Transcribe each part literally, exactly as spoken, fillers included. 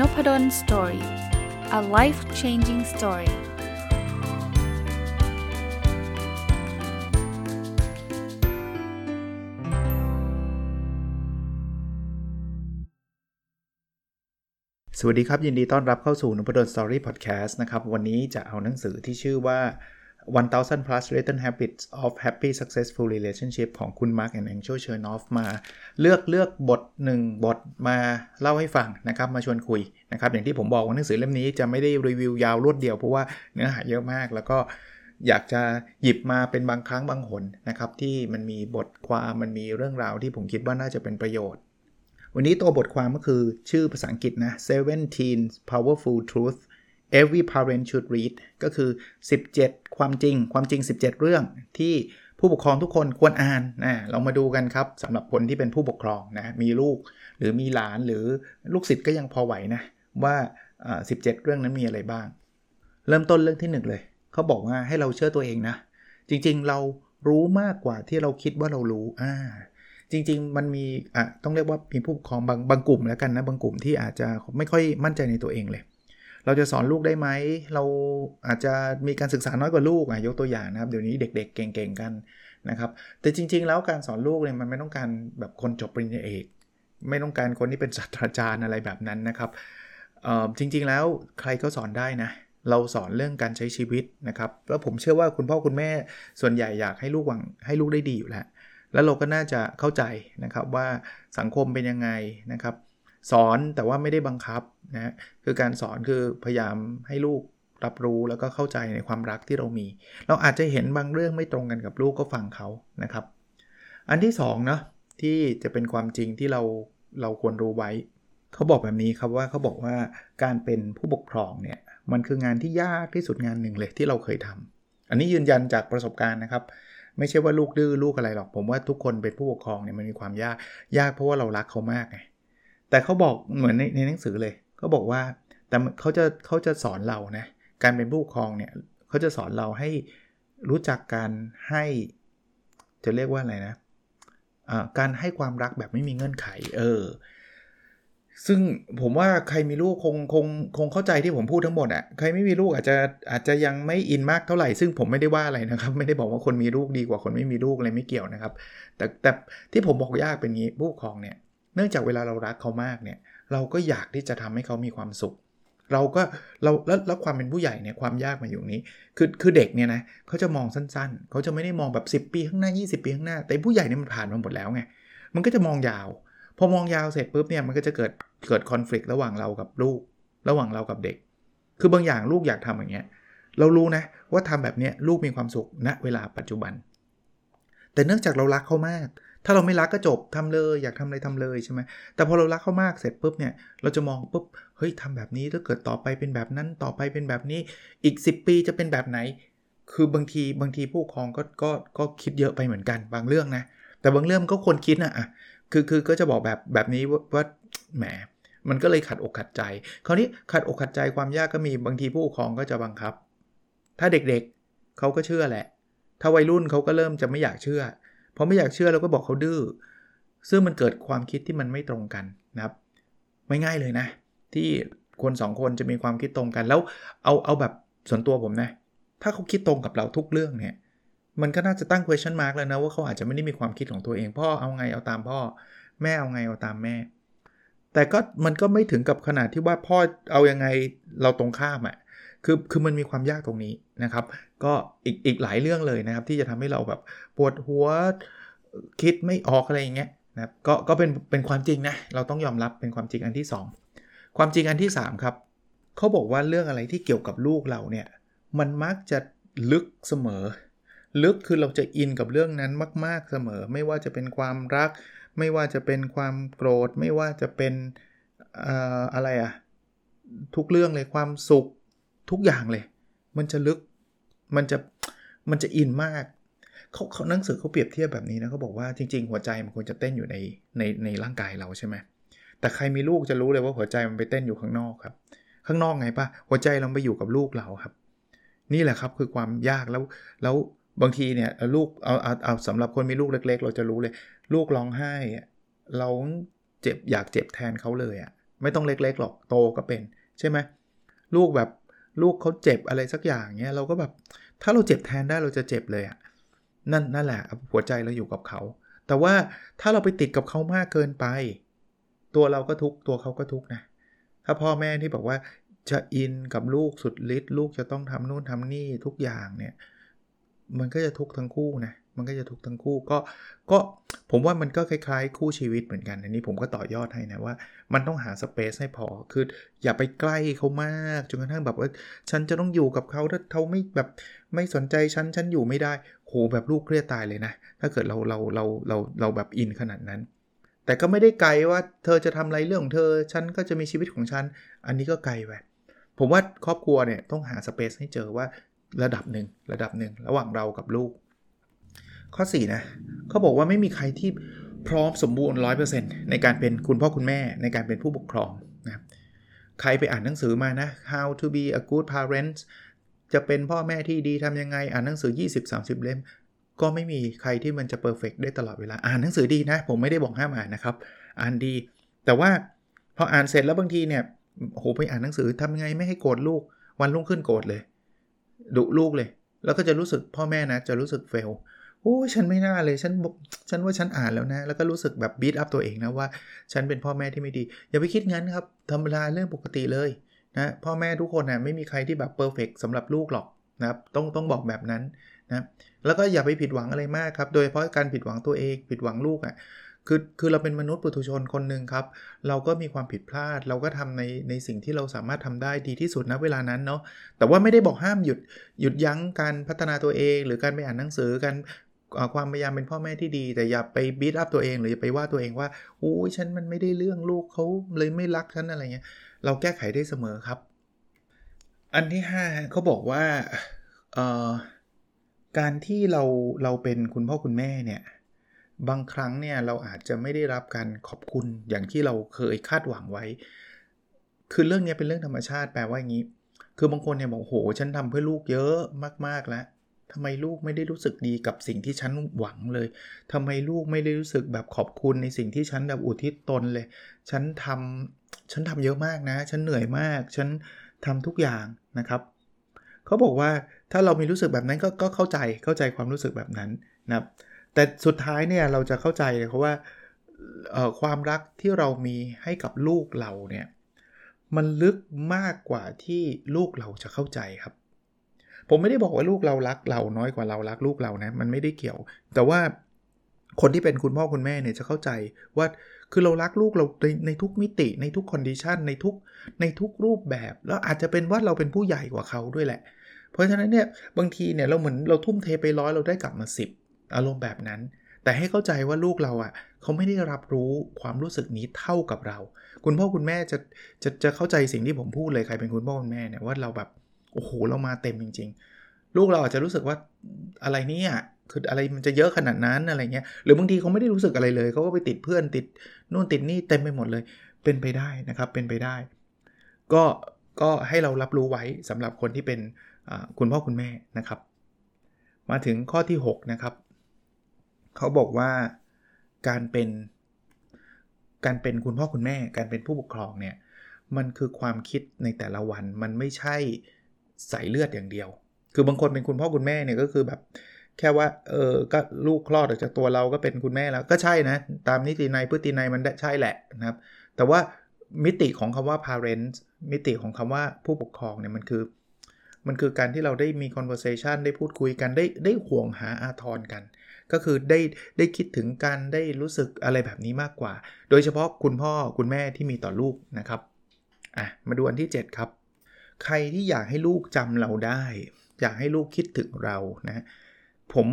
Nopadon Story. A life-changing story.สวัสดีครับยินดีต้อนรับเข้าสู่ Nopadon Story Podcast นะครับวันนี้จะเอาหนังสือที่ชื่อว่าหนึ่งพัน plus written habits of happy successful relationship ของคุณ Mark and Angel Chernoff มาเลือกเลือกบทหนึ่งบทมาเล่าให้ฟังนะครับมาชวนคุยนะครับอย่างที่ผมบอกว่าหนังสือเล่มนี้จะไม่ได้รีวิวยาวรวดเดียวเพราะว่าเนื้อหาเยอะมากแล้วก็อยากจะหยิบมาเป็นบางครั้งบางหนนะครับที่มันมีบทความมันมีเรื่องราวที่ผมคิดว่าน่าจะเป็นประโยชน์วันนี้ตัวบทความก็คือชื่อภาษาอังกฤษนะสิบเจ็ด powerful truths every parent should read ก็คือสิบเจ็ดความจริงความจริงสิบเจ็ดเรื่องที่ผู้ปกครองทุกคนควรอ่านนะเรามาดูกันครับสำหรับคนที่เป็นผู้ปกครองนะมีลูกหรือมีหลานหรือลูกศิษย์ก็ยังพอไหวนะว่าเอ่อสิบเจ็ดเรื่องนั้นมีอะไรบ้างเริ่มต้นเรื่องที่หนึ่งเลยเขาบอกว่าให้เราเชื่อตัวเองนะจริงๆเรารู้มากกว่าที่เราคิดว่าเรารู้อ่าจริงๆมันมีอ่ะต้องเรียกว่ามีผู้ปกครองบางบางกลุ่มแล้วกันนะบางกลุ่มที่อาจจะไม่ค่อยมั่นใจในตัวเองเลยเราจะสอนลูกได้ไหมเราอาจจะมีการศึกษาน้อยกว่าลูกอ่ะยกตัวอย่างนะครับเดี๋ยวนี้เด็กๆเก่งๆกันนะครับแต่จริงๆแล้วการสอนลูกเนี่ยมันไม่ต้องการแบบคนจบปริญญาเอกไม่ต้องการคนที่เป็นศาสตราจารย์อะไรแบบนั้นนะครับเอ่อจริงๆแล้วใครก็สอนได้นะเราสอนเรื่องการใช้ชีวิตนะครับแล้วผมเชื่อว่าคุณพ่อคุณแม่ส่วนใหญ่อยากให้ลูกหวังให้ลูกได้ดีอยู่แล้วแล้วเราก็น่าจะเข้าใจนะครับว่าสังคมเป็นยังไงนะครับสอนแต่ว่าไม่ได้บังคับนะคือการสอนคือพยายามให้ลูกรับรู้แล้วก็เข้าใจในความรักที่เรามีเราอาจจะเห็นบางเรื่องไม่ตรงกันกับลูกก็ฟังเขานะครับอันที่สองเนาะที่จะเป็นความจริงที่เราเราควรรู้ไว้เขาบอกแบบนี้ครับว่าเขาบอกว่าการเป็นผู้ปกครองเนี่ยมันคืองานที่ยากที่สุดงานหนึ่งเลยที่เราเคยทำอันนี้ยืนยันจากประสบการณ์นะครับไม่ใช่ว่าลูกดื้อลูกอะไรหรอกผมว่าทุกคนเป็นผู้ปกครองเนี่ยมันมีความยากยากเพราะว่าเรารักเขามากไงแต่เขาบอกเหมือนในในหนังสือเลยเขาบอกว่าแต่เขาจะเขาจะสอนเรานะการเป็นผู้ปกครองเนี่ยเขาจะสอนเราให้รู้จักการให้จะเรียกว่าอะไรนะอ่าการให้ความรักแบบไม่มีเงื่อนไขเออซึ่งผมว่าใครมีลูกคงคงคงเข้าใจที่ผมพูดทั้งหมดอ่ะใครไม่มีลูกอาจจะอาจจะยังไม่อินมากเท่าไหร่ซึ่งผมไม่ได้ว่าอะไรนะครับไม่ได้บอกว่าคนมีลูกดีกว่าคนไม่มีลูกอะไรไม่เกี่ยวนะครับแต่แต่ที่ผมบอกยากเป็นงี้ผู้ปกครองเนี่ยเนื่องจากเวลาเรารักเขามากเนี่ยเราก็อยากที่จะทำให้เขามีความสุขเราก็เราแล้วแล้วความเป็นผู้ใหญ่เนี่ยความยากมาอยู่นี้คือคือเด็กเนี่ยนะเขาจะมองสั้นๆเขาจะไม่ได้มองแบบสิบปีข้างหน้ายี่สิบปีข้างหน้าแต่ผู้ใหญ่เนี่ยมันผ่านมาหมดแล้วไงมันก็จะมองยาวพอมองยาวเสร็จปุ๊บเนี่ยมันก็จะเกิดเกิดคอนฟลิกต์ระหว่างเรากับลูกระหว่างเรากับเด็กคือบางอย่างลูกอยากทำอย่างเงี้ยเรารู้นะว่าทำแบบเนี้ยลูกมีความสุขณเวลาปัจจุบันแต่เนื่องจากเรารักเขามากถ้าเราไม่รักก็จบทำเลยอยากทำอะไรทำเลยใช่ไหมแต่พอเรารักเขามากเสร็จปุ๊บเนี่ยเราจะมองปุ๊บเฮ้ยทำแบบนี้ถ้าเกิดต่อไปเป็นแบบนั้นต่อไปเป็นแบบนี้อีกสิบปีจะเป็นแบบไหนคือบางทีบางทีผู้ปกครองก็ก็ก็คิดเยอะไปเหมือนกันบางเรื่องนะแต่บางเรื่องก็ควรคิดนะอ่ะคือคือก็จะบอกแบบแบบนี้ว่าแหมมันก็เลยขัดอกขัดใจคราวนี้ขัดอกขัดใจความยากก็มีบางทีผู้ปกครองก็จะบังคับถ้าเด็กๆ เ, เขาก็เชื่อแหละถ้าวัยรุ่นเขาก็เริ่มจะไม่อยากเชื่อพอไม่อยากเชื่อเราก็บอกเขาดื้อซึ่งมันเกิดความคิดที่มันไม่ตรงกันนะครับไม่ง่ายเลยนะที่คนสองคนจะมีความคิดตรงกันแล้วเอาเอาแบบส่วนตัวผมนะถ้าเขาคิดตรงกับเราทุกเรื่องเนี่ยมันก็น่าจะตั้ง question mark แล้วนะว่าเขาอาจจะไม่ได้มีความคิดของตัวเองพ่อเอาไงเอาตามพ่อแม่เอาไงเอาตามแม่แต่ก็มันก็ไม่ถึงกับขนาดที่ว่าพ่อเอายังไงเราตรงข้ามอ่ะคือคือมันมีความยากตรงนี้นะครับก็อีกอีกหลายเรื่องเลยนะครับที่จะทำให้เราแบบปวดหัวคิดไม่ออกอะไรอย่างเงี้ยนะครับก็ก็เป็นเป็นความจริงนะเราต้องยอมรับเป็นความจริงอันที่สองความจริงอันที่สามครับเขาบอกว่าเรื่องอะไรที่เกี่ยวกับลูกเราเนี่ยมันมักจะลึกเสมอลึกคือเราจะอินกับเรื่องนั้นมากๆเสมอไม่ว่าจะเป็นความรักไม่ว่าจะเป็นความโกรธไม่ว่าจะเป็นเอ่ออะไรอ่ะทุกเรื่องเลยความสุขทุกอย่างเลยมันจะลึกมันจะมันจะอินมากเขาเขาหนังสือเขาเปรียบเทียบแบบนี้นะเขาบอกว่าจริงๆหัวใจมันควรจะเต้นอยู่ในในในร่างกายเราใช่ไหมแต่ใครมีลูกจะรู้เลยว่าหัวใจมันไปเต้นอยู่ข้างนอกครับข้างนอกไงป่ะหัวใจเราไปอยู่กับลูกเราครับนี่แหละครับคือความยากแล้วแล้วบางทีเนี่ยลูกเอาเอาเอาสำหรับคนมีลูกเล็กๆเราจะรู้เลยลูกร้องไห้เราเจ็บอยากเจ็บแทนเขาเลยอ่ะ ไม่ต้องเล็กๆหรอกโตก็เป็นใช่ไหมลูกแบบลูกเขาเจ็บอะไรสักอย่างเงี้ยเราก็แบบถ้าเราเจ็บแทนได้เราจะเจ็บเลยอ่ะนั่นนั่นแหละหัวใจเราอยู่กับเขาแต่ว่าถ้าเราไปติดกับเขามากเกินไปตัวเราก็ทุกข์ตัวเขาก็ทุกข์นะถ้าพ่อแม่ที่บอกว่าจะอินกับลูกสุดฤทธิ์ลูกจะต้องทำนู่นทำนี่ทุกอย่างเนี่ยมันก็จะทุกข์ทั้งคู่นะมันก็จะทุกข์ทั้งคู่ก็ก็ผมว่ามันก็คล้ายๆคู่ชีวิตเหมือนกันอันนี้ผมก็ต่อยอดให้นะว่ามันต้องหาสเปซให้พอคืออย่าไปใกล้เขามากจนกระทั่งแบบว่าฉันจะต้องอยู่กับเขาถ้าเขาไม่แบบไม่สนใจฉันฉันอยู่ไม่ได้โหแบบลูกเครียดตายเลยนะถ้าเกิดเราเราเราเราเราแบบอินขนาดนั้นแต่ก็ไม่ได้ไกลว่าเธอจะทำอะไรเรื่องของเธอฉันก็จะมีชีวิตของฉันอันนี้ก็ไกลไปผมว่าครอบครัวเนี่ยต้องหาสเปซให้เจอว่าระดับหนึ่งระดับหนึ่งระหว่างเรากับลูกข้อสี่นะเขาบอกว่าไม่มีใครที่พร้อมสมบูรณ์ หนึ่งร้อยเปอร์เซ็นต์ ในการเป็นคุณพ่อคุณแม่ในการเป็นผู้ปกครองนะครับใครไปอ่านหนังสือมานะ How to be a good parent จะเป็นพ่อแม่ที่ดีทำยังไงอ่านหนังสือ ยี่สิบถึงสามสิบ เล่มก็ไม่มีใครที่มันจะ perfect ได้ตลอดเวลาอ่านหนังสือดีนะผมไม่ได้บอกห้ามอ่านนะครับอ่านดีแต่ว่าพออ่านเสร็จแล้วบางทีเนี่ยโหไปอ่านหนังสือทำยังไงไม่ให้โกรธลูกวันรุ่งขึ้นโกรธเลยดุลูกเลยแล้วก็จะรู้สึกพ่อแม่นะจะรู้สึกเฟลโอ้ฉันไม่น่าเลยฉันฉันว่าฉันอ่านแล้วนะแล้วก็รู้สึกแบบบีทอัพตัวเองนะว่าฉันเป็นพ่อแม่ที่ไม่ดีอย่าไปคิดงั้นครับธรรมดาเรื่องปกติเลยนะพ่อแม่ทุกคนนะไม่มีใครที่แบบเพอร์เฟกต์สำหรับลูกหรอกนะครับต้องต้องบอกแบบนั้นนะแล้วก็อย่าไปผิดหวังอะไรมากครับโดยเฉพาะการผิดหวังตัวเองผิดหวังลูกอ่ะคือคือเราเป็นมนุษย์ปุถุชนคนนึงครับเราก็มีความผิดพลาดเราก็ทำในในสิ่งที่เราสามารถทำได้ดีที่สุดณเวลานั้นเนาะแต่ว่าไม่ได้บอกห้ามหยุดหยุดยั้งการพัฒนาตัวเองหรือการไปอ่านหนังสือการความพยายามเป็นพ่อแม่ที่ดีแต่อย่าไปบีทอัพตัวเองหรืออย่าไปว่าตัวเองว่าโอ้ยฉันมันไม่ได้เรื่องลูกเขาเลยไม่รักฉันอะไรเงี้ยเราแก้ไขได้เสมอครับอันที่ห้าเขาบอกว่าเอ่อการที่เราเราเป็นคุณพ่อคุณแม่เนี่ยบางครั้งเนี่ยเราอาจจะไม่ได้รับการขอบคุณอย่างที่เราเคยคาดหวังไว้คือเรื่องนี้เป็นเรื่องธรรมชาติแปลว่าอย่างนี้คือบางคนเนี่ยบอกโหฉันทำเพื่อลูกเยอะมากๆแล้วทำไมลูกไม่ได้รู้สึกดีกับสิ่งที่ฉันหวังเลยทำไมลูกไม่ได้รู้สึกแบบขอบคุณในสิ่งที่ฉันแบบอุทิศตนเลยฉันทำฉันทำเยอะมากนะฉันเหนื่อยมากฉันทำทุกอย่างนะครับเขาบอกว่าถ้าเรามีรู้สึกแบบนั้นก็ก็เข้าใจเข้าใจความรู้สึกแบบนั้นนะครับแต่สุดท้ายเนี่ยเราจะเข้าใจเลยครับว่าความรักที่เรามีให้กับลูกเราเนี่ยมันลึกมากกว่าที่ลูกเราจะเข้าใจครับผมไม่ได้บอกว่าลูกเรารักเราน้อยกว่าเรารักลูกเรานะมันไม่ได้เกี่ยวแต่ว่าคนที่เป็นคุณพ่อคุณแม่เนี่ยจะเข้าใจว่าคือเรารักลูกเราในในทุกมิติในทุกคอนดิชันในทุกในทุกรูปแบบแล้วอาจจะเป็นว่าเราเป็นผู้ใหญ่กว่าเขาด้วยแหละเพราะฉะนั้นเนี่ยบางทีเนี่ยเราเหมือนเราทุ่มเทไปร้อยเราได้กลับมาสิบอารมณ์แบบนั้นแต่ให้เข้าใจว่าลูกเราอ่ะเขาไม่ได้รับรู้ความรู้สึกนี้เท่ากับเราคุณพ่อคุณแม่จะจะจะเข้าใจสิ่งที่ผมพูดเลยใครเป็นคุณพ่อคุณแม่เนี่ยว่าเราแบบโอ้โหเรามาเต็มจริงๆลูกเราอาจจะรู้สึกว่าอะไรเนี่ยคืออะไรมันจะเยอะขนาดนั้นอะไรเงี้ยหรือบางทีเขาไม่ได้รู้สึกอะไรเลยเขาก็ไปติดเพื่อนติดนู่นติดนี่เต็มไปหมดเลยเป็นไปได้นะครับเป็นไปได้ก็ก็ให้เรารับรู้ไว้สำหรับคนที่เป็นคุณพ่อคุณแม่นะครับมาถึงข้อที่หกนะครับเขาบอกว่าการเป็นการเป็นคุณพ่อคุณแม่การเป็นผู้ปกครองเนี่ยมันคือความคิดในแต่ละวันมันไม่ใช่สายเลือดอย่างเดียวคือบางคนเป็นคุณพ่อคุณแม่เนี่ยก็คือแบบแค่ว่าเออก็ลูกคลอดออกจากตัวเราก็เป็นคุณแม่แล้วก็ใช่นะตามนิตินัยพฤตินัยมันใช่แหละนะครับแต่ว่ามิติของคำว่า parents มิติของคำว่าผู้ปกครองเนี่ยมันคือมันคือการที่เราได้มี conversation ได้พูดคุยกันได้ได้ห่วงหาอาทรกันก็คือได้ได้คิดถึงกันได้รู้สึกอะไรแบบนี้มากกว่าโดยเฉพาะคุณพ่อคุณแม่ที่มีต่อลูกนะครับอ่ะมาดูอันที่เจ็ดครับใครที่อยากให้ลูกจำเราได้อยากให้ลูกคิดถึงเรานะผม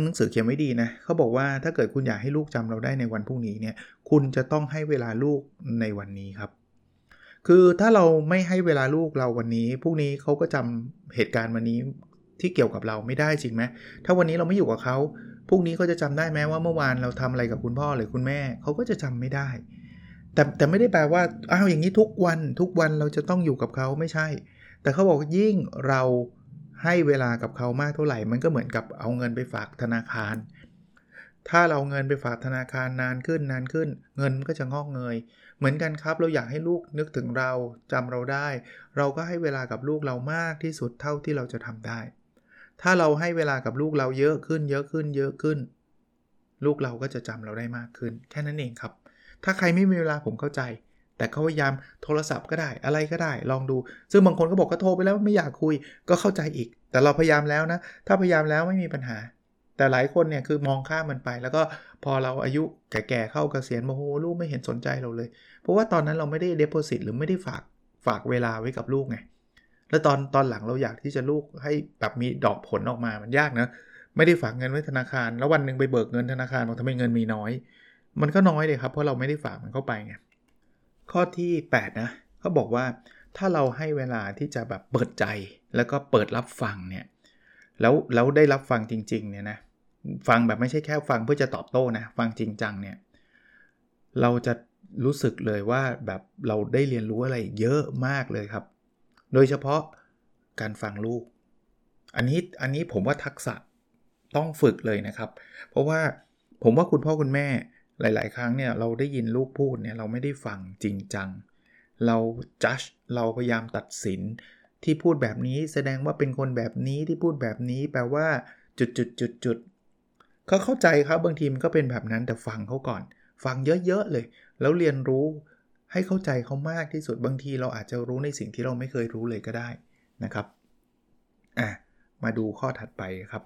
หนังสือเขียนไว้ดีนะเขาบอกว่าถ้าเกิดคุณอยากให้ลูกจำเราได้ในวันพรุ่งนี้เนี่ยคุณจะต้องให้เวลาลูกในวันนี้ครับคือถ้าเราไม่ให้เวลาลูกเราวันนี้พรุ่งนี้เขาก็จำเหตุการณ์วันนี้ที่เกี่ยวกับเราไม่ได้จริงไหมถ้าวันนี้เราไม่อยู่กับเขาพรุ่งนี้เขาจะจำได้ไหมว่าเมื่อวานเราทำอะไรกับคุณพ่อหรือคุณแม่เขาก็จะจำไม่ได้แต่แต่ไม่ได้แปลว่าอ้าวอย่างนี้ทุกวันทุกวันเราจะต้องอยู่กับเขาไม่ใช่แต่เขาบอกยิ่งเราให้เวลากับเขามากเท่าไหร่มันก็เหมือนกับเอาเงินไปฝากธนาคาร ถ้าเราเงินไปฝากธนาคารนานขึ้นนานขึ้นเงินมันก็จะงอกเงยเหมือนกันครับเราอยากให้ลูกนึกถึงเราจำเราได้เราก็ให้เวลากับลูกเรามากที่สุดเท่าที่เราจะทำได้ถ้าเราให้เวลากับลูกเราเยอะขึ้นเยอะขึ้นเยอะขึ้นลูกเราก็จะจำเราได้มากขึ้นแค่นั้นเองครับถ้าใครไม่มีเวลาผมเข้าใจแต่ก็พยายามโทรศัพท์ก็ได้อะไรก็ได้ลองดูซึ่งบางคนก็บอกก็โทรไปแล้วไม่อยากคุยก็เข้าใจอีกแต่เราพยายามแล้วนะถ้าพยายามแล้วไม่มีปัญหาแต่หลายคนเนี่ยคือมองข้ามมันไปแล้วก็พอเราอายุแก่ๆเข้าเกษียณโอ้โหลูกไม่เห็นสนใจเราเลยเพราะว่าตอนนั้นเราไม่ได้เดโพสิตหรือไม่ได้ฝากฝากเวลาไว้กับลูกไงแล้วตอนตอนหลังเราอยากที่จะลูกให้แบบมีดอกผลออกมามันยากนะไม่ได้ฝากเงินไว้ธนาคารแล้ววันนึงไปเบิกเงินธนาคารบอกทำไมเงินมีน้อยมันก็น้อยเลยครับเพราะเราไม่ได้ฝากมันเข้าไปไงข้อที่แปดนะเขาบอกว่าถ้าเราให้เวลาที่จะแบบเปิดใจแล้วก็เปิดรับฟังเนี่ยแล้วแล้วได้รับฟังจริงๆเนี่ยนะฟังแบบไม่ใช่แค่ฟังเพื่อจะตอบโต้นะฟังจริงจังเนี่ยเราจะรู้สึกเลยว่าแบบเราได้เรียนรู้อะไรเยอะมากเลยครับโดยเฉพาะการฟังลูกอันนี้อันนี้ผมว่าทักษะต้องฝึกเลยนะครับเพราะว่าผมว่าคุณพ่อคุณแม่หลายๆครั้งเนี่ยเราได้ยินลูกพูดเนี่ยเราไม่ได้ฟังจริงจังเราจัดเราพยายามตัดสินที่พูดแบบนี้แสดงว่าเป็นคนแบบนี้ที่พูดแบบนี้แปลว่าจุดๆๆๆเขาเข้าใจครับบางทีมันก็เป็นแบบนั้นแต่ฟังเขาก่อนฟังเยอะๆเลยแล้วเรียนรู้ให้เข้าใจเขามากที่สุดบางทีเราอาจจะรู้ในสิ่งที่เราไม่เคยรู้เลยก็ได้นะครับอ่ะมาดูข้อถัดไปครับ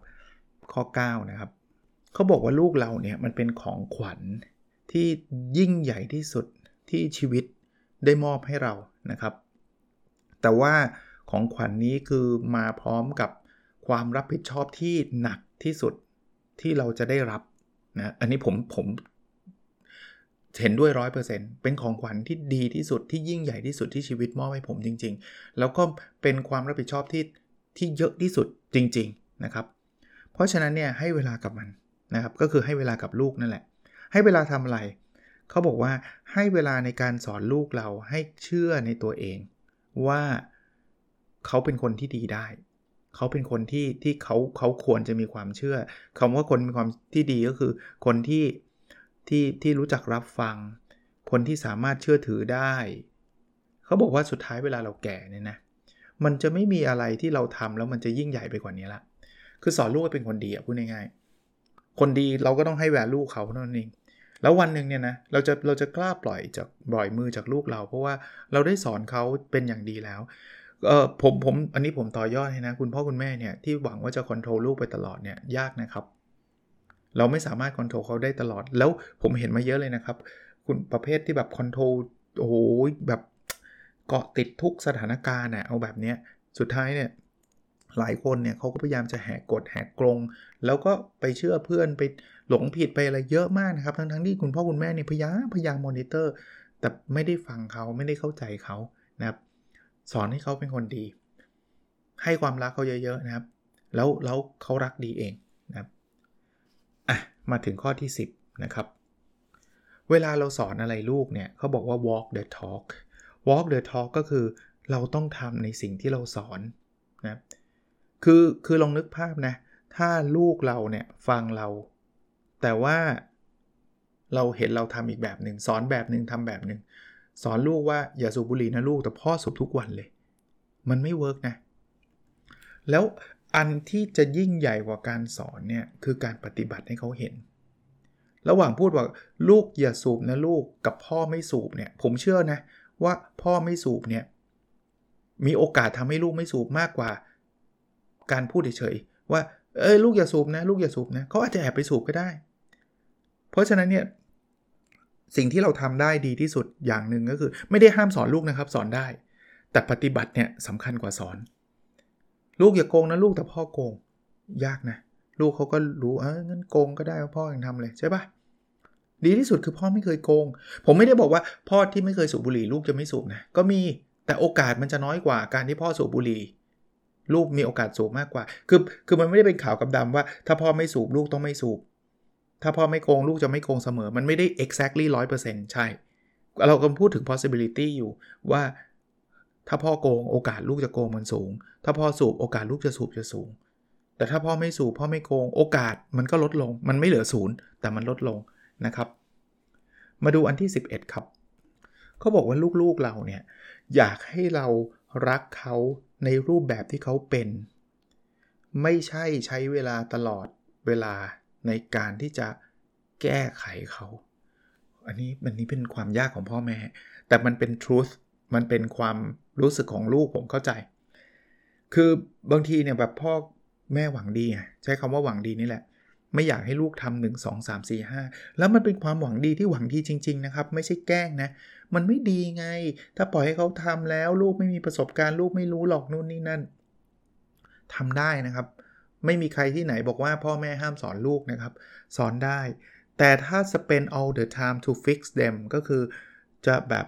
ข้อเก้านะครับเขาบอกว่าลูกเราเนี่ยมันเป็นของขวัญที่ยิ่งใหญ่ที่สุดที่ชีวิตได้มอบให้เรานะครับแต่ว่าของขวัญ น, นี้คือมาพร้อมกับความรับผิดชอบที่หนักที่สุดที่เราจะได้รับนะอันนี้ผมผมเห็นด้วย ร้อยเปอร์เซ็นต์ เป็นของขวัญที่ดีที่สุดที่ยิ่งใหญ่ที่สุดที่ชีวิตมอบให้ผมจริงๆแล้วก็เป็นความรับผิดชอบที่ที่เยอะที่สุดจริงๆนะครับเพราะฉะนั้นเนี่ยให้เวลากับมันนะครับก็คือให้เวลากับลูกนั่นแหละให้เวลาทำอะไรเขาบอกว่าให้เวลาในการสอนลูกเราให้เชื่อในตัวเองว่าเขาเป็นคนที่ดีได้เขาเป็นคนที่ที่เขาเขาควรจะมีความเชื่อคำว่าคนมีความที่ดีก็คือคนที่ที่ที่รู้จักรับฟังคนที่สามารถเชื่อถือได้เขาบอกว่าสุดท้ายเวลาเราแก่เนี่ยนะมันจะไม่มีอะไรที่เราทำแล้วมันจะยิ่งใหญ่ไปกว่านี้ละคือสอนลูกให้เป็นคนดีอ่ะพูดง่ายๆคนดีเราก็ต้องให้แวลูเขาเท่านั้นเองแล้ววันนึงเนี่ยนะเราจะเราจะกล้าปล่อยจากปล่อยมือจากลูกเราเพราะว่าเราได้สอนเขาเป็นอย่างดีแล้วเออผมผมอันนี้ผมต่อยอดให้นะคุณพ่อคุณแม่เนี่ยที่หวังว่าจะคอนโทรลลูกไปตลอดเนี่ยยากนะครับเราไม่สามารถคอนโทรลเขาได้ตลอดแล้วผมเห็นมาเยอะเลยนะครับคุณประเภทที่แบบคอนโทรลโอ้โหแบบเกาะติดทุกสถานการณ์น่ะเอาแบบเนี้ยสุดท้ายเนี่ยหลายคนเนี่ยเขาก็พยายามจะแหกกฎแหกกรงแล้วก็ไปเชื่อเพื่อนไปหลงผิดไปอะไรเยอะมากนะครับทั้งๆที่คุณพ่อคุณแม่เนี่ยพยายามพยายามมอนิเตอร์แต่ไม่ได้ฟังเขาไม่ได้เข้าใจเขานะครับสอนให้เขาเป็นคนดีให้ความรักเขาเยอะๆนะครับแล้วแล้วเขารักดีเองนะครับอ่ะมาถึงข้อที่สิบนะครับเวลาเราสอนอะไรลูกเนี่ยเขาบอกว่า walk the talk walk the talk ก็คือเราต้องทำในสิ่งที่เราสอนนะครับคือคือลองนึกภาพนะถ้าลูกเราเนี่ยฟังเราแต่ว่าเราเห็นเราทำอีกแบบหนึ่งสอนแบบหนึ่งทำแบบหนึ่งสอนลูกว่าอย่าสูบบุหรี่นะลูกแต่พ่อสูบทุกวันเลยมันไม่เวิร์กนะแล้วอันที่จะยิ่งใหญ่กว่าการสอนเนี่ยคือการปฏิบัติให้เขาเห็นระหว่างพูดว่าลูกอย่าสูบนะลูกกับพ่อไม่สูบเนี่ยผมเชื่อนะว่าพ่อไม่สูบเนี่ยมีโอกาสทำให้ลูกไม่สูบมากกว่าการพูดเฉยๆว่าเอ้ยลูกอย่าสูบนะลูกอย่าสูบนะเขาอาจจะแอบไปสูบก็ได้เพราะฉะนั้นเนี่ยสิ่งที่เราทำได้ดีที่สุดอย่างหนึ่งก็คือไม่ได้ห้ามสอนลูกนะครับสอนได้แต่ปฏิบัติเนี่ยสำคัญกว่าสอนลูกอย่าโกงนะลูกแต่พ่อโกงยากนะลูกเขาก็รู้เอองั้นโกงก็ได้พ่อยังทำเลยใช่ปะดีที่สุดคือพ่อไม่เคยโกงผมไม่ได้บอกว่าพ่อที่ไม่เคยสูบบุหรี่ลูกจะไม่สูบนะก็มีแต่โอกาสมันจะน้อยกว่าการที่พ่อสูบบุหรี่ลูกมีโอกาสสูบมากกว่าคือคือมันไม่ได้เป็นขาวกับดำว่าถ้าพ่อไม่สูบลูกต้องไม่สูบถ้าพ่อไม่โกงลูกจะไม่โกงเสมอมันไม่ได้ exactly หนึ่งร้อยเปอร์เซ็นต์ ใช่เรากำลังพูดถึง possibility อยู่ว่าถ้าพ่อโกงโอกาสลูกจะโกงมันสูงถ้าพ่อสูบโอกาสลูกจะสูบจะสูง แต่ถ้าพ่อไม่สูบพ่อไม่โกงโอกาสมันก็ลดลงมันไม่เหลือศูนย์แต่มันลดลงนะครับมาดูอันที่สิบเอ็ดครับเขาบอกว่าลูกๆเราเนี่ยอยากให้เรารักเขาในรูปแบบที่เขาเป็นไม่ใช่ใช้เวลาตลอดเวลาในการที่จะแก้ไขเขาอันนี้มันนี่เป็นความยากของพ่อแม่แต่มันเป็น truth มันเป็นความรู้สึกของลูกผมเข้าใจคือบางทีเนี่ยแบบพ่อแม่หวังดีใช้คำว่าหวังดีนี่แหละไม่อยากให้ลูกทำหนึ่งสองสามสี่ห้าแล้วมันเป็นความหวังดีที่หวังดีจริงๆนะครับไม่ใช่แกล้งนะมันไม่ดีไงถ้าปล่อยให้เขาทำแล้วลูกไม่มีประสบการณ์ลูกไม่รู้หรอกนู่นนี่นั่นทำได้นะครับไม่มีใครที่ไหนบอกว่าพ่อแม่ห้ามสอนลูกนะครับสอนได้แต่ถ้า spend all the time to fix them ก็คือจะแบบ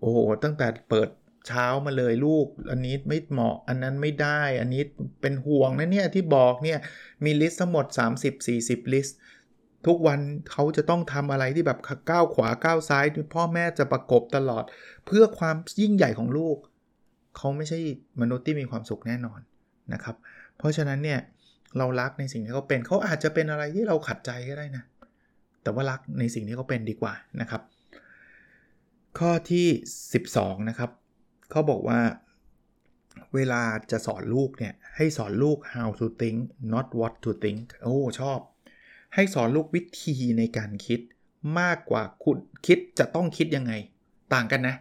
โอ้โหตั้งแต่เปิดเช้ามาเลยลูกอันนี้ไม่เหมาะอันนั้นไม่ได้อันนี้เป็นห่วงนะเนี่ยที่บอกเนี่ยมีลิสต์ทั้งหมดสามสิบ สี่สิบลิสต์ทุกวันเขาจะต้องทำอะไรที่แบบก้าวขวาก้าวซ้ายพ่อแม่จะประกบตลอดเพื่อความยิ่งใหญ่ของลูกเขาไม่ใช่มนุษย์ที่มีความสุขแน่นอนนะครับเพราะฉะนั้นเนี่ยเรารักในสิ่งที่เขาเป็นเขาอาจจะเป็นอะไรที่เราขัดใจก็ได้นะแต่ว่ารักในสิ่งที่เขาเป็นดีกว่านะครับข้อที่สิบสองนะครับเขาบอกว่าเวลาจะสอนลูกเนี่ยให้สอนลูก how to think not what to think โอ้ชอบให้สอนลูกวิธีในการคิดมากกว่าคุณคิดจะต้องคิดยังไงต่างกันนะ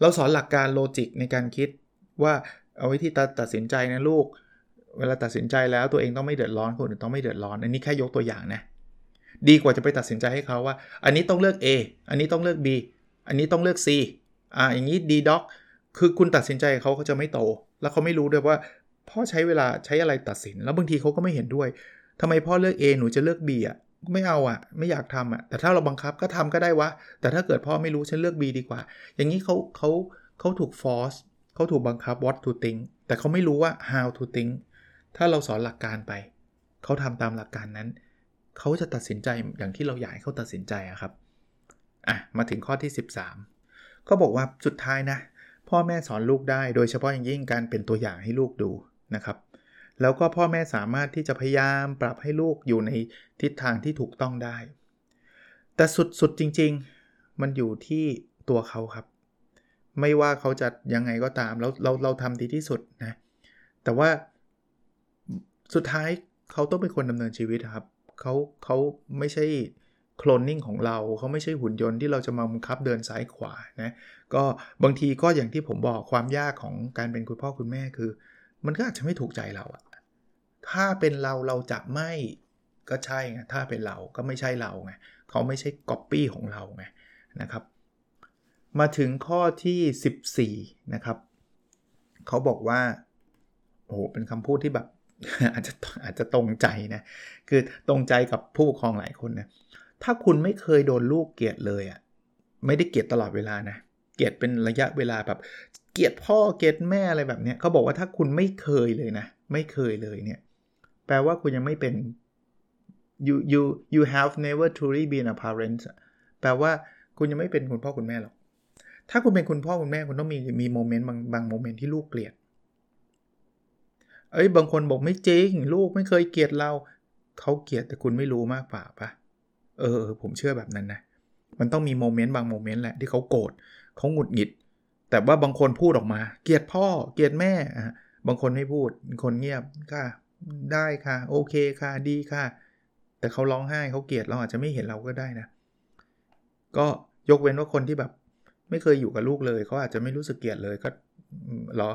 เราสอนหลักการโลจิกในการคิดว่าเอาไว้ที่ตัดสินใจนะลูกเวลาตัดสินใจแล้วตัวเองต้องไม่เดือดร้อนคนอื่นต้องไม่เดือดร้อนอันนี้แค่ยกตัวอย่างนะดีกว่าจะไปตัดสินใจให้เขาว่าอันนี้ต้องเลือก A อันนี้ต้องเลือก B อันนี้ต้องเลือก C อ่าอย่างนี้ดีด็อกคือคุณตัดสินใจเขาเขาจะไม่โตแล้วเขาไม่รู้ด้วยว่าพ่อใช้เวลาใช้อะไรตัดสินแล้วบางทีเขาก็ไม่เห็นด้วยทำไมพ่อเลือก A หนูจะเลือก B อ่ะไม่เอาอ่ะไม่อยากทำอ่ะแต่ถ้าเราบังคับก็ทำก็ได้วะแต่ถ้าเกิดพ่อไม่รู้ฉันเลือก B ดีกว่าอย่างนี้เขาเขาเขาถูกฟอร์สเขาถูกบังคับ what to think แต่เขาไม่รู้ว่า how to think ถ้าเราสอนหลักการไปเขาทำตามหลักการนั้นเขาจะตัดสินใจอย่างที่เราอยากให้เขาตัดสินใจอะครับอ่ะมาถึงข้อที่สิบสามก็บอกว่าสุดท้ายนะพ่อแม่สอนลูกได้โดยเฉพาะอย่างยิ่งการเป็นตัวอย่างให้ลูกดูนะครับแล้วก็พ่อแม่สามารถที่จะพยายามปรับให้ลูกอยู่ในทิศทางที่ถูกต้องได้แต่สุดๆจริงๆมันอยู่ที่ตัวเขาครับไม่ว่าเขาจะยังไงก็ตามแล้วเราเราทำดีที่สุดนะแต่ว่าสุดท้ายเขาต้องเป็นคนดำเนินชีวิตครับเขาเขาไม่ใช่โคลนนิ่งของเราเขาไม่ใช่หุ่นยนต์ที่เราจะมาบังคับเดินซ้ายขวานะก็บางทีก็อย่างที่ผมบอกความยากของการเป็นคุณพ่อคุณแม่คือมันก็อาจจะไม่ถูกใจเราอะถ้าเป็นเราเราจะไม่ก็ใช่ไงถ้าเป็นเราก็ไม่ใช่เราไงเขาไม่ใช่ก๊อปปี้ของเราไงนะครับมาถึงข้อที่สิบสี่นะครับเขาบอกว่าโอ้โหเป็นคำพูดที่แบบอาจจะอาจจะตรงใจนะคือตรงใจกับผู้ปกครองหลายคนนะถ้าคุณไม่เคยโดนลูกเกลียดเลยอ่ะไม่ได้เกลียดตลอดเวลานะเกลียดเป็นระยะเวลาแบบเกลียดพ่อเกลียดแม่อะไรแบบเนี้ยเขาบอกว่าถ้าคุณไม่เคยเลยนะไม่เคยเลยเนี่ยแปลว่าคุณยังไม่เป็น you you you have never truly been a parent แปลว่าคุณยังไม่เป็นคุณพ่อคุณแม่หรอกถ้าคุณเป็นคุณพ่อคุณแม่คุณต้องมีมีโมเมนต์บางบางโมเมนต์ที่ลูกเกลียดเอ้ยบางคนบอกไม่จริงลูกไม่เคยเกลียดเราเขาเกลียดแต่คุณไม่รู้มากกว่าปะเออผมเชื่อแบบนั้นนะมันต้องมีโมเมนต์บางโมเมนต์แหละที่เขาโกรธเขาหงุดหงิดแต่ว่าบางคนพูดออกมาเกลียดพ่อเกลียดแม่บางคนไม่พูดคนเงียบค่ะได้ค่ะโอเคค่ะดีค่ะแต่เขาร้องไห้เขาเกลียดเราอาจจะไม่เห็นเราก็ได้นะก็ยกเว้นว่าคนที่แบบไม่เคยอยู่กับลูกเลยเขาอาจจะไม่รู้สึกเกลียดเลยก็หรอ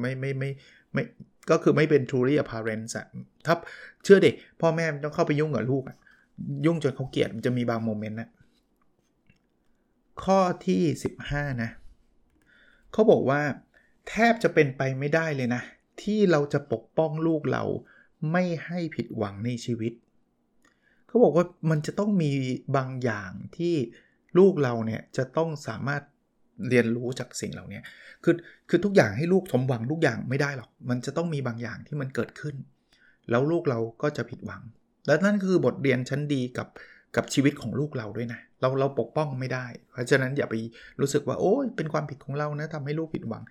ไม่ไม่ไม่ไม่ก็คือไม่เป็น truly a parent อะถ้าเชื่อดิพ่อแม่ต้องเข้าไปยุ่งกับลูกอะยุ่งจนเขาเกลียดมันจะมีบางโมเมนต์นะข้อที่สิบห้านะเขาบอกว่าแทบจะเป็นไปไม่ได้เลยนะที่เราจะปกป้องลูกเราไม่ให้ผิดหวังในชีวิตเขาบอกว่ามันจะต้องมีบางอย่างที่ลูกเราเนี่ยจะต้องสามารถเรียนรู้จากสิ่งเหล่านี้คือคือทุกอย่างให้ลูกสมหวังทุกอย่างไม่ได้หรอกมันจะต้องมีบางอย่างที่มันเกิดขึ้นแล้วลูกเราก็จะผิดหวังและนั่นคือบทเรียนชั้นดีกับกับชีวิตของลูกเราด้วยนะเราเราปกป้องไม่ได้เพราะฉะนั้นอย่าไปรู้สึกว่าโอ้ยเป็นความผิดของเรานะทำให้ลูกผิดหวัง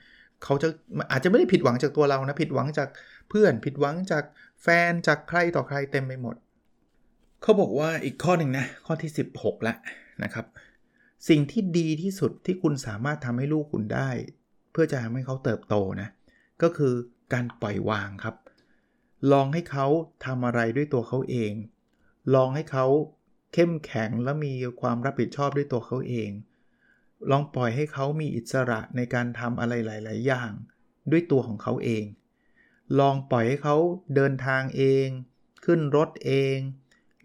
เขาจะอาจจะไม่ได้ผิดหวังจากตัวเรานะผิดหวังจากเพื่อนผิดหวังจาก แฟนจากใครต่อใครเต็มไปหมดเขาบอกว่าอีกข้อหนึ่งนะข้อที่สิบหกแล้วนะครับสิ่งที่ดีที่สุดที่คุณสามารถทำให้ลูกคุณได้เพื่อจะทำให้เขาเติบโตนะก็คือการปล่อยวางครับลองให้เขาทำอะไรด้วยตัวเขาเองลองให้เขาเข้มแข็งและมีความรับผิดชอบด้วยตัวเขาเองลองปล่อยให้เขามีอิสระในการทำอะไรหลายๆอย่างด้วยตัวของเขาเองลองปล่อยให้เขาเดินทางเองขึ้นรถเอง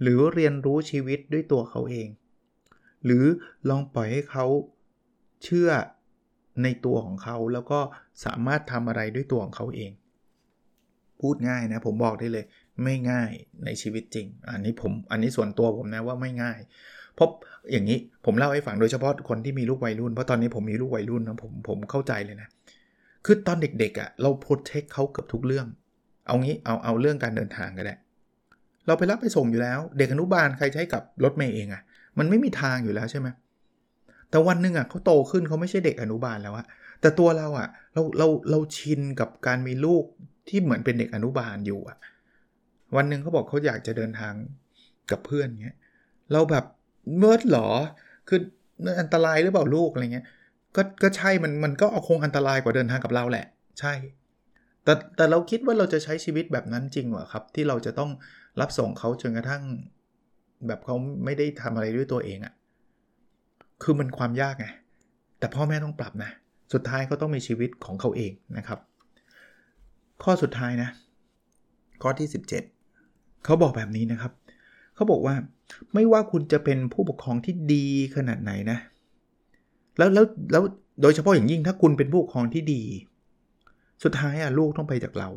หรือเรียนรู้ชีวิตด้วยตัวเขาเองหรือลองปล่อยให้เขาเชื่อในตัวของเขาแล้วก็สามารถทำอะไรด้วยตัวของเขาเองพูดง่ายนะผมบอกได้เลยไม่ง่ายในชีวิตจริงอันนี้ผมอันนี้ส่วนตัวผมนะว่าไม่ง่ายเพราะอย่างนี้ผมเล่าให้ฟังโดยเฉพาะคนที่มีลูกวัยรุ่นเพราะตอนนี้ผมมีลูกวัยรุ่นนะผมผมเข้าใจเลยนะคือตอนเด็กๆอ่ะเราโปรเทคเขาเกือบทุกเรื่องเอางี้เอาเอาเรื่องการเดินทางก็ได้เราไปรับไปส่งอยู่แล้วเด็กอนุบาลใครใช้กับรถเมล์เองอ่ะมันไม่มีทางอยู่แล้วใช่ไหมแต่วันนึงอ่ะเขาโตขึ้นเขาไม่ใช่เด็กอนุบาลแล้วอะแต่ตัวเราอ่ะเราเราเราชินกับการมีลูกที่เหมือนเป็นเด็กอนุบาลอยู่อ่ะวันนึงเขาบอกเขาอยากจะเดินทางกับเพื่อนเงี้ยเราแบบเมื่อหรอคืออันตรายหรือเปล่าลูกอะไรเงี้ยก็ก็ใช่มันมันก็เอาคงอันตรายกว่าเดินทางกับเราแหละใช่แต่แต่เราคิดว่าเราจะใช้ชีวิตแบบนั้นจริงเหรอครับที่เราจะต้องรับส่งเขาจนกระทั่งแบบเขาไม่ได้ทำอะไรด้วยตัวเองอ่ะคือมันความยากไงแต่พ่อแม่ต้องปรับนะสุดท้ายเขาต้องมีชีวิตของเขาเองนะครับข้อสุดท้ายนะข้อที่สิบเจ็ดเขาบอกแบบนี้นะครับเขาบอกว่าไม่ว่าคุณจะเป็นผู้ปกครองที่ดีขนาดไหนนะแล้วแล้วแล้วโดยเฉพาะอย่างยิ่งถ้าคุณเป็นผู้ปกครองที่ดีสุดท้ายอ่ะลูกต้องไปจากเรา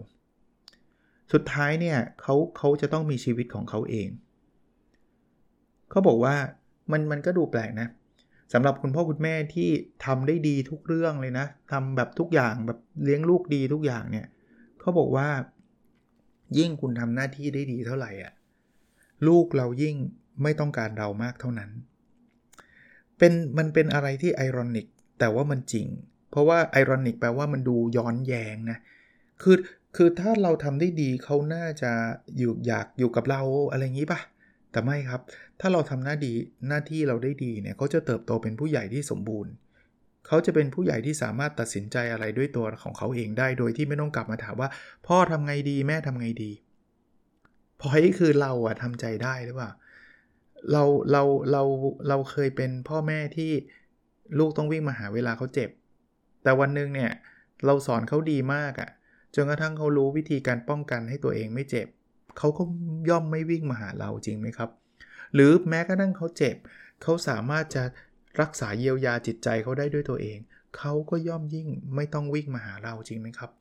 สุดท้ายเนี่ยเขาเขาจะต้องมีชีวิตของเขาเองเขาบอกว่ามันมันก็ดูแปลกนะสำหรับคุณพ่อคุณแม่ที่ทำได้ดีทุกเรื่องเลยนะทำแบบทุกอย่างแบบเลี้ยงลูกดีทุกอย่างเนี่ยเขาบอกว่ายิ่งคุณทำหน้าที่ได้ดีเท่าไหร่อ่ะลูกเรายิ่งไม่ต้องการเรามากเท่านั้นเป็นมันเป็นอะไรที่ไอรอนิกแต่ว่ามันจริงเพราะว่าไอรอนิกแปลว่ามันดูย้อนแย้งนะคือคือถ้าเราทำได้ดีเขาน่าจะอยู่อยากอยู่กับเราอะไรอย่างนี้ป่ะแต่ไม่ครับถ้าเราทำหน้าดีหน้าที่เราได้ดีเนี่ยเขาจะเติบโตเป็นผู้ใหญ่ที่สมบูรณ์เขาจะเป็นผู้ใหญ่ที่สามารถตัดสินใจอะไรด้วยตัวของเขาเองได้โดยที่ไม่ต้องกลับมาถามว่าพ่อทำไงดีแม่ทำไงดีพอที่คือเราอะทำใจได้หรือเปล่าเราเราเราเราเคยเป็นพ่อแม่ที่ลูกต้องวิ่งมาหาเวลาเขาเจ็บแต่วันนึงเนี่ยเราสอนเขาดีมากอะจนกระทั่งเขารู้วิธีการป้องกันให้ตัวเองไม่เจ็บเขาก็ย่อมไม่วิ่งมาหาเราจริงไหมครับหรือแม้กระทั่งเขาเจ็บเขาสามารถจะรักษาเยียวยาจิตใจเขาได้ด้วยตัวเองเขาก็ย่อมยิ่งไม่ต้องวิ่งมาหาเราจริงไหมครับ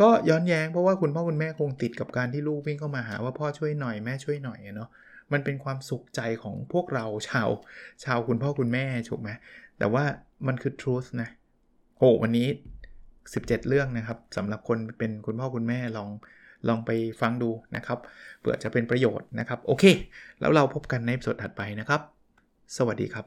ก็ย้อนแย้งเพราะว่าคุณพ่อคุณแม่คงติดกับการที่ลูกวิ่งเข้ามาหาว่าพ่อช่วยหน่อยแม่ช่วยหน่อยเนาะมันเป็นความสุขใจของพวกเราชาวชาวคุณพ่อคุณแม่ถูกไหมแต่ว่ามันคือ truth นะโอ้วันนี้สิบเจ็ดเรื่องนะครับสำหรับคนเป็นคุณพ่อคุณแม่ลองลองไปฟังดูนะครับเผื่อจะเป็นประโยชน์นะครับโอเคแล้วเราพบกันในตอนถัดไปนะครับสวัสดีครับ